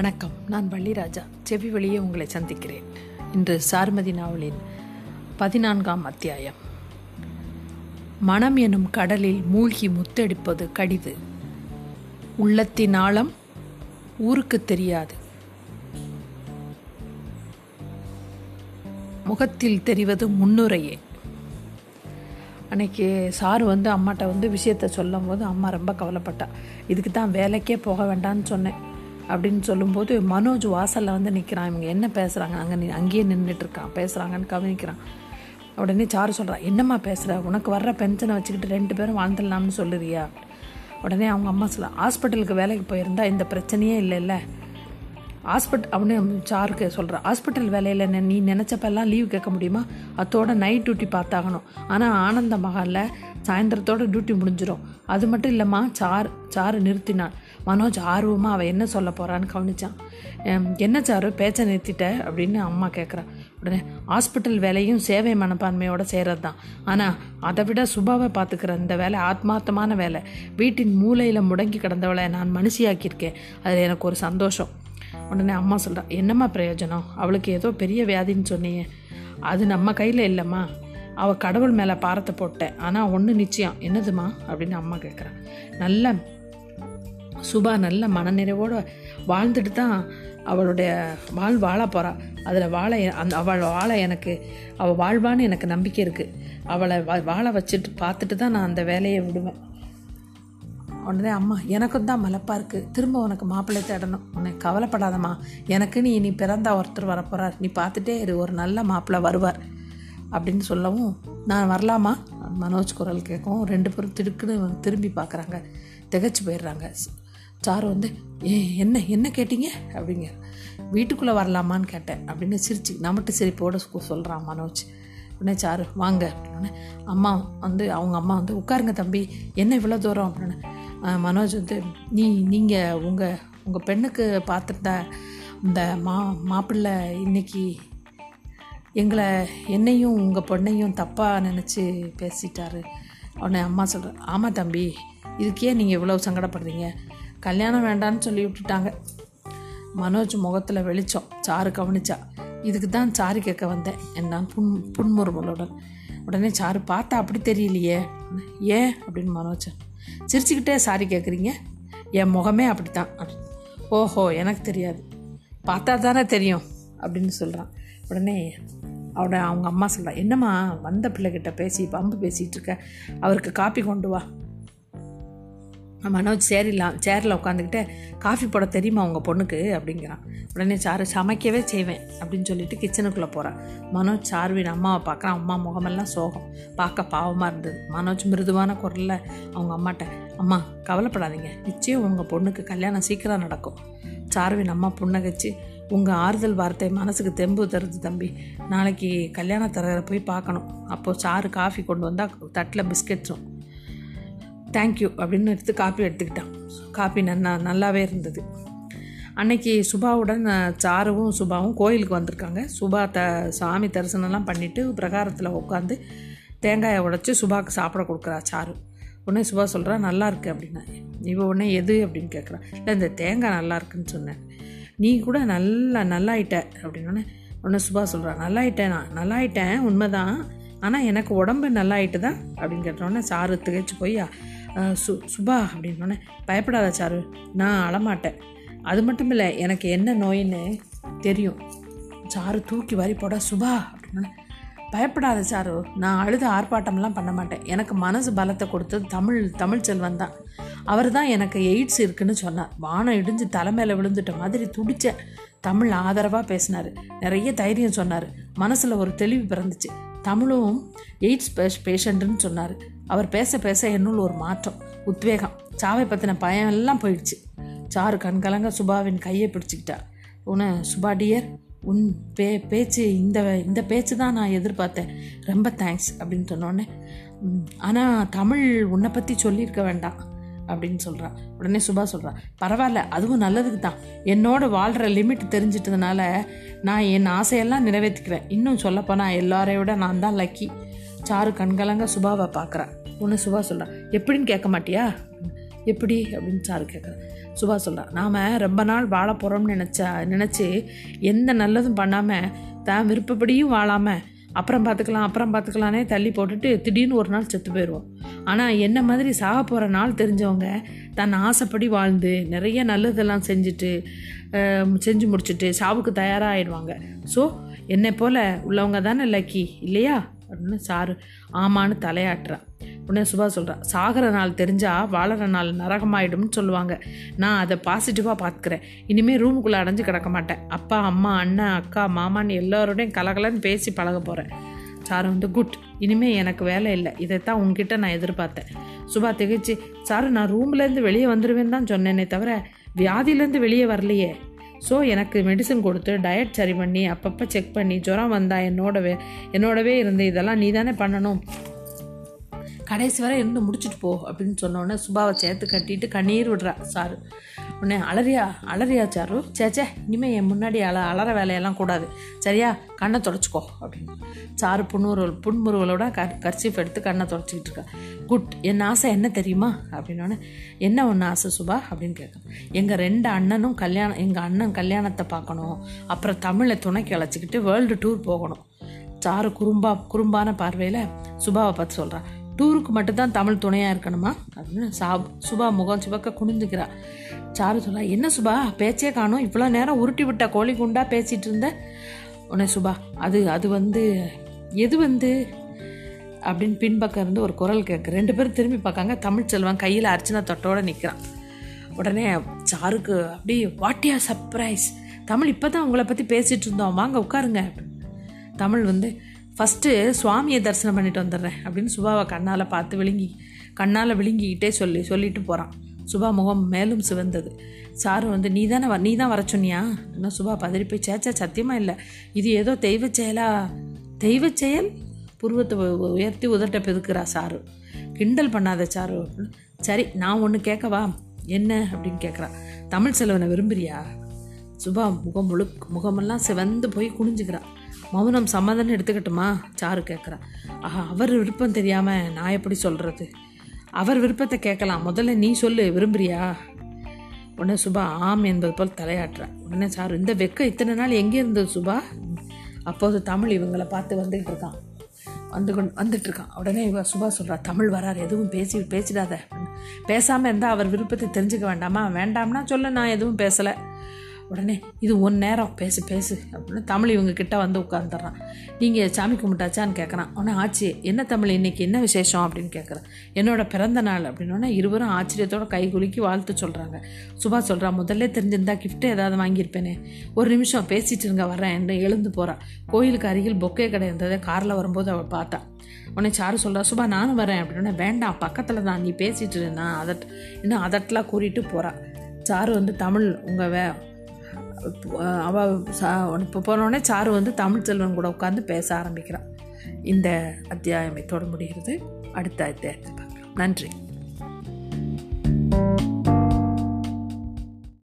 வணக்கம், நான் வள்ளிராஜா செவி வழியே உங்களை சந்திக்கிறேன். இன்று சாருமதி நாவலின் 14ஆம் அத்தியாயம். மனம் எனும் கடலில் மூழ்கி முத்தெடுப்பது கடிது. உள்ளத்தின் ஆழம் ஊருக்கு தெரியாது, முகத்தில் தெரிவது முன்னுரையே. அன்றைக்கி சாரு அம்மாட்ட விஷயத்த சொல்லும் போது அம்மா ரொம்ப கவலைப்பட்டா. இதுக்கு தான் வேலைக்கே போக வேண்டான்னு சொன்னேன் அப்படின்னு சொல்லும்போது, மனோஜ் வாசலில் நிற்கிறான். இவங்க என்ன பேசுகிறாங்க, நாங்கள் அங்கேயே நின்றுட்டுருக்கான், பேசுகிறாங்கன்னு கவனிக்கிறான். உடனே சாரு சொல்கிறான், என்னம்மா பேசுகிற, உனக்கு வர்ற பென்ஷனை வச்சுக்கிட்டு 2 பேரும் வாழ்ந்துடலாம்னு சொல்லுறியா? உடனே அவங்க அம்மா சொல்ல, ஹாஸ்பிட்டலுக்கு வேலைக்கு போயிருந்தா இந்த பிரச்சனையே இல்லைல்ல. அப்படின்னு சாருக்கு சொல்கிறேன், ஹாஸ்பிட்டல் வேலையில் நீ நினச்சப்பெல்லாம் லீவ் கேட்க முடியுமா? அதோட நைட் டியூட்டி பார்த்தாகணும். ஆனால் ஆனந்த மகாலில் சாயந்தரத்தோட டியூட்டி முடிஞ்சிடும். அது மட்டும் இல்லைம்மா சாரு நிறுத்தினான். மனோஜ் ஆர்வமாக அவள் என்ன சொல்ல போகிறான்னு கவனித்தான். என்ன சாரு பேச்சை நிறுத்திட்ட அப்படின்னு அம்மா கேட்குறா. உடனே ஹாஸ்பிட்டல் வேலையும் சேவை மனப்பான்மையோடு செய்கிறது தான். ஆனால் அதை விட சுபாவை பார்த்துக்கிற இந்த வேலை ஆத்மார்த்தமான வேலை. வீட்டின் மூலையில் முடங்கி கிடந்தவளை நான் மனுஷியாக்கியிருக்கேன், அதில் எனக்கு ஒரு சந்தோஷம். உடனே அம்மா சொல்கிறா, என்னம்மா பிரயோஜனம், அவளுக்கு ஏதோ பெரிய வியாதின்னு சொன்னீங்க. அது நம்ம கையில் இல்லைம்மா, அவள் கடவுள் மேலே பாரத்தை போட்டேன். ஆனால் ஒன்று நிச்சயம். என்னதுமா அப்படின்னு அம்மா கேட்குறா. நல்ல சுபா நல்ல மனநிறைவோடு வாழ்ந்துட்டு தான் அவளுடைய வாழ போகிறா. அதில் அவள் வாழ எனக்கு அவள் வாழ்வான்னு எனக்கு நம்பிக்கை இருக்குது. அவளை வாழ வச்சுட்டு பார்த்துட்டு தான் நான் அந்த வேலையை விடுவேன். உடனே அம்மா, எனக்கும் தான் மலப்பாக இருக்குது, திரும்ப உனக்கு மாப்பிள்ளை தேடணும். உன்னை கவலைப்படாதம்மா, எனக்கு நீ இனி பிறந்தா ஒருத்தர் வரப்போகிறார், நீ பார்த்துட்டே இரு, ஒரு நல்ல மாப்பிள்ளை வருவார் அப்படின்னு சொல்லவும், நான் வரலாமா மனோஜ் குரல் கேட்கவும் 2 பேரும் திடுக்குன்னு திரும்பி பார்க்குறாங்க, திகச்சு போயிடுறாங்க. சாரு என்ன கேட்டீங்க அப்படிங்க, வீட்டுக்குள்ளே வரலாமான்னு கேட்டேன் அப்படின்னு சிரிச்சு நம்மட்டு சிரிப்போடு சொல்கிறான் மனோஜ். உடனே சாரு வாங்க அப்படின்னே அம்மா அவங்க அம்மா உட்காருங்க தம்பி, என்ன இவ்வளோ தூரம் அப்படின்னு மனோஜ் நீங்கள் உங்கள் பெண்ணுக்கு பார்த்துருந்தா இந்த மாப்பிள்ளை இன்றைக்கி என்னையும் உங்கள் பொண்ணையும் தப்பாக நினச்சி பேசிட்டாரு. உடனே அம்மா சொல்கிறேன், ஆமாம் தம்பி, இதுக்கே நீங்கள் இவ்வளோ சங்கடப்படுறீங்க, கல்யாணம் வேண்டான்னு சொல்லி விட்டுட்டாங்க. மனோஜ் முகத்தில் வெளிச்சம் சாரு கவனிச்சா. இதுக்கு தான் சாரு கேட்க வந்தேன் என்னான் புன்முறுவலுடன். உடனே சாரு பார்த்தா அப்படி தெரியலையே, ஏன் அப்படின்னு மனோஜ் சிரிச்சுக்கிட்டே சாரி கேட்குறீங்க, என் முகமே அப்படி தான். ஓஹோ, எனக்கு தெரியாது, பார்த்தா தானே தெரியும் அப்படின்னு சொல்கிறான். உடனே அவங்க அம்மா சொல்கிறா, என்னம்மா வந்த பிள்ளைகிட்ட பேசிகிட்டு இருக்க, அவருக்கு காப்பி கொண்டு வா. மனோஜ் சேரில் உட்காந்துக்கிட்டே காஃபி போட தெரியுமா உங்கள் பொண்ணுக்கு அப்படிங்கிறான். உடனே சாரு சமைக்கவே செய்வேன் அப்படின்னு சொல்லிட்டு கிச்சனுக்குள்ளே போகிறான். மனோஜ் சாருவின் அம்மாவை பார்க்குறான். அம்மா முகமெல்லாம் சோகம், பார்க்க பாவமாக இருந்தது. மனோஜ் மிருதுவான குரலில் அவங்க அம்மாட்ட, அம்மா கவலைப்படாதீங்க, நிச்சயம் உங்கள் பொண்ணுக்கு கல்யாணம் சீக்கிரம் நடக்கும். சாருவின் அம்மா புன்னகைச்சு, உங்கள் ஆறுதல் வார்த்தை மனசுக்கு தெம்பு தருது தம்பி, நாளைக்கு கல்யாண தரகரை போய் பார்க்கணும். அப்போது சாரு காஃபி கொண்டு வந்தால் தட்டில் பிஸ்கெட்ஸும். தேங்க்யூ அப்படின்னு எடுத்துக்கிட்டான். காஃபி நல்லாவே இருந்தது. அன்னைக்கு சுபாவுடன் சாருவும் கோயிலுக்கு வந்திருக்காங்க. சுபா சாமி தரிசனம்லாம் பண்ணிவிட்டு பிரகாரத்தில் உட்காந்து தேங்காயை உடைச்சி சுபாவுக்கு சாப்பிட கொடுக்குறா சாரு. உடனே சுபா சொல்கிறா, நல்லா இருக்குது அப்படின்னா. இவ உடனே எது அப்படின்னு கேட்குறா. இல்லை, இந்த தேங்காய் நல்லா இருக்குன்னு சொன்னேன், நீ கூட நல்லாயிட்ட அப்படின்னு. உடனே சுபா சொல்கிறா, நல்லாயிட்டேன் உண்மைதான், ஆனால் எனக்கு உடம்பு நல்லாயிட்டு தான் அப்படின்னு கேட்டோன்னே சாரு திகைச்சு போய் சுபா அப்படின்னோடனே, பயப்படாத சாரு, நான் அழமாட்டேன், அது மட்டும் இல்லை எனக்கு என்ன நோயின்னு தெரியும். சாரு தூக்கி வாரி போட, சுபா அப்படின்னோடனே, பயப்படாத சாரு, நான் அழுத ஆர்ப்பாட்டம்லாம் பண்ண மாட்டேன், எனக்கு மனசு பலத்தை கொடுத்தது தமிழ் செல்வன் தான். அவர் தான் எனக்கு எய்ட்ஸ் இருக்குன்னு சொன்னார். வானம் இடிஞ்சு தலைமையில் விழுந்துட்ட மாதிரி துடிச்ச தமிழ் ஆதரவாக பேசினார், நிறைய தைரியம் சொன்னார், மனசில் ஒரு தெளிவு பிறந்துச்சு. தமிழும் எய்ட்ஸ் பேஷண்ட்டுன்னு சொன்னார். அவர் பேச என்னுள் ஒரு மாற்றம், உத்வேகம், சாவை பற்றின பயம் எல்லாம் போயிடுச்சு. சாரு கண்கலங்க சுபாவின் கையை பிடிச்சிக்கிட்டா. உன சுபா டியர், உன் பேச்சு இந்த பேச்சு தான் நான் எதிர்பார்த்தேன், ரொம்ப தேங்க்ஸ் அப்படின்னு சொன்னோடனே, ஆனால் தமிழ் உன்னை பற்றி சொல்லியிருக்க வேண்டாம் அப்படின்னு சொல்கிறான். உடனே சுபா சொல்கிறான், பரவாயில்ல, அதுவும் நல்லதுக்கு தான், என்னோட வாழ்கிற லிமிட் தெரிஞ்சிட்டதுனால நான் என் ஆசையெல்லாம் நிறைவேற்றிக்கிறேன். இன்னும் சொல்லப்போனால் எல்லாரையோட நான் தான் லக்கி. சாரு கண்கலங்க சுபாவை பார்க்குறேன். உடனே சுபா சொல்கிறான், எப்படின்னு கேட்க மாட்டியா? எப்படி அப்படின்னு சார் கேட்குறேன். சுபா சொல்கிறான், நாம் ரொம்ப நாள் வாழ போகிறோம்னு நினச்சி எந்த நல்லதும் பண்ணாமல் தான் விருப்பப்படியும் வாழாமல் அப்புறம் பார்த்துக்கலான்னே தள்ளி போட்டுட்டு திடீர்னு ஒரு நாள் செத்து போயிடுவோம். ஆனால் என்ன மாதிரி சாக போகிற நாள் தெரிஞ்சவங்க தன் ஆசைப்படி வாழ்ந்து நிறைய நல்லதெல்லாம் செஞ்சு முடிச்சுட்டு சாவுக்கு தயாராகிடுவாங்க. ஸோ என்னை போல் உள்ளவங்க தானே லக்கி இல்லையா அப்படின்னு சாரு ஆமான்னு தலையாட்டுறா. உடனே சுபா சொல்கிறா, சாகிற நாள் தெரிஞ்சால் வாழற நாள் நரகமாயிடும்னு சொல்லுவாங்க. நான் அதை பாசிட்டிவாக பார்த்துக்கிறேன். இனிமேல் ரூமுக்குள்ளே அடைஞ்சு கிடக்க மாட்டேன். அப்பா, அம்மா, அண்ணன், அக்கா, மாமான்னு எல்லோரோடையும் கலகலன்னு பேசி பழக போகிறேன். சாரு குட், இனிமேல் எனக்கு வேலை இல்லை, இதைத்தான் உங்ககிட்ட நான் எதிர்பார்த்தேன். சுபா திகைச்சு, சாரு நான் ரூம்லேருந்து வெளியே வந்துடுவேன்னு தான் சொன்னேனே தவிர வியாதியிலேருந்து வெளியே வரலையே. ஸோ எனக்கு மெடிசன் கொடுத்து டயட் சரி பண்ணி அப்பப்போ செக் பண்ணி ஜுரம் வந்தால் என்னோடவே இருந்து இதெல்லாம் நீ தானே பண்ணணும், கடைசி வரை இருந்து முடிச்சுட்டு போ அப்படின்னு சொன்னோடனே சுபாவை சேர்த்து கட்டிட்டு கண்ணீர் விடுறா சாரு. உடனே அலறியா சாரு, சேச்சே இனிமேல் என் முன்னாடி அலற வேலையெல்லாம் கூடாது, சரியா, கண்ணை தொடச்சிக்கோ அப்படின்னு சாரு புன்முறுவலோட கர்ச்சீஃப் எடுத்து கண்ணை தொடச்சிக்கிட்டு இருக்கா. குட், என் ஆசை என்ன தெரியுமா அப்படின்னோடனே, என்ன ஒன்று ஆசை சுபா அப்படின்னு கேட்குறேன். எங்கள் அண்ணன் கல்யாணத்தை பார்க்கணும், அப்புறம் தமிழை துணைக்கு அழைச்சிக்கிட்டு வேர்ல்டு டூர் போகணும். சாரு குறும்பான பார்வையில் சுபாவை பார்த்து சொல்கிறா, டூருக்கு மட்டும்தான் தமிழ் துணையாக இருக்கணுமா அப்படின்னு சுபா முகம் சிவக்க குனிஞ்சுக்கிறா. சாரு சொல்கிறா, என்ன சுபா பேச்சே காணும், இவ்வளோ நேரம் உருட்டி விட்ட கோழி குண்டா பேசிகிட்டு இருந்த. உடனே சுபா, அது வந்து அப்படின்னு பின்பக்கம் இருந்து ஒரு குரல் கேட்கு. ரெண்டு பேரும் திரும்பி பார்க்காங்க. தமிழ் செல்வன் கையில் அர்ச்சனை தொட்டோடு நிற்கிறான். உடனே சாருக்கு அப்படியே வாட்டியா சர்ப்ரைஸ், தமிழ் இப்போ தான் உங்களை பற்றி பேசிகிட்டு இருந்தோம், வாங்க உட்காருங்க. தமிழ் ஃபஸ்ட்டு சுவாமியை தரிசனம் பண்ணிட்டு வந்துடுறேன் அப்படின்னு சுபாவை கண்ணால் விழுங்கிக்கிட்டே சொல்லிட்டு போகிறான். சுபா முகம் மேலும் சிவந்தது. சாரு நீ தான் வர சொன்னியா இன்னும் சுபா பதறி போய், சேச்சா சத்தியமாக இல்லை, இது ஏதோ தெய்வ செயல் புருவத்தை உயர்த்தி உதட்ட பெருக்கிறா சாரு. கிண்டல் பண்ணாத சாரு அப்படின்னு, சரி நான் ஒன்று கேட்கவா என்ன அப்படின்னு கேட்குறா. தமிழ் செல்வனை விரும்புறியா? சுபா முகமெல்லாம் சிவந்து போய் குனிஞ்சுக்கிறா. மௌனம் சம்மதம்னு எடுத்துக்கிட்டுமா சாரு கேட்குறா. ஆஹா, அவர் விருப்பம் தெரியாமல் நான் எப்படி சொல்கிறது, அவர் விருப்பத்தை கேட்கலாம், முதல்ல நீ சொல்லு விரும்புறியா? உடனே சுபா ஆம் என்பது போல் தலையாட்டுறா. உடனே சாரு, இந்த வெக்கம் இத்தனை நாள் எங்கே இருந்தது சுபா? அப்போது தமிழ் இவங்களை பார்த்து வந்துகிட்டு இருக்கான். உடனே இவ சுபா சொல்கிறா, தமிழ் வராரு, எதுவும் பேசிடாத, பேசாமல் இருந்தால் அவர் விருப்பத்தை தெரிஞ்சுக்க வேண்டாம்னா சொல்ல, நான் எதுவும் பேசலை. உடனே இது ஒன் நேரம் பேசு அப்படின்னு தமிழ் இவங்கக்கிட்ட வந்து உட்காந்துடுறான். நீங்கள் சாமி கும்பிட்டாச்சான்னு கேட்குறான். உடனே ஆச்சு, என்ன தமிழ் இன்றைக்கி என்ன விசேஷம் அப்படின்னு கேட்குறான். என்னோட பிறந்த நாள் அப்படின்னோடனே இருவரும் ஆச்சரியத்தோடு கை குலுக்கி வாழ்த்து சொல்கிறாங்க. சுபா சொல்கிறா, முதல்ல தெரிஞ்சிருந்தா கிஃப்ட்டு ஏதாவது வாங்கியிருப்பேனே, ஒரு நிமிஷம் பேசிட்டு இருங்க வரேன் என்று எழுந்து போகிறான். கோயிலுக்கு அருகில் பொக்கே கடை இருந்ததை காரில் வரும்போது அவள் பார்த்தா. உடனே சாரு சொல்கிறா, சுபா நானும் வரேன் அப்படின்னா, வேண்டாம் பக்கத்தில் தான் நீ பேசிட்டு இருந்தா இன்னும் அதட்டெலாம் கூறிட்டு போகிறான். சாரு தமிழ் அவள் இப்போ போனோடனே சாரு தமிழ் செல்வன் கூட உட்காந்து பேச ஆரம்பிக்கிறான். இந்த அத்தியாயம் இதோடு முடிகிறது. அடுத்த அத்தியாயத்தை பார்க்கலாம். நன்றி.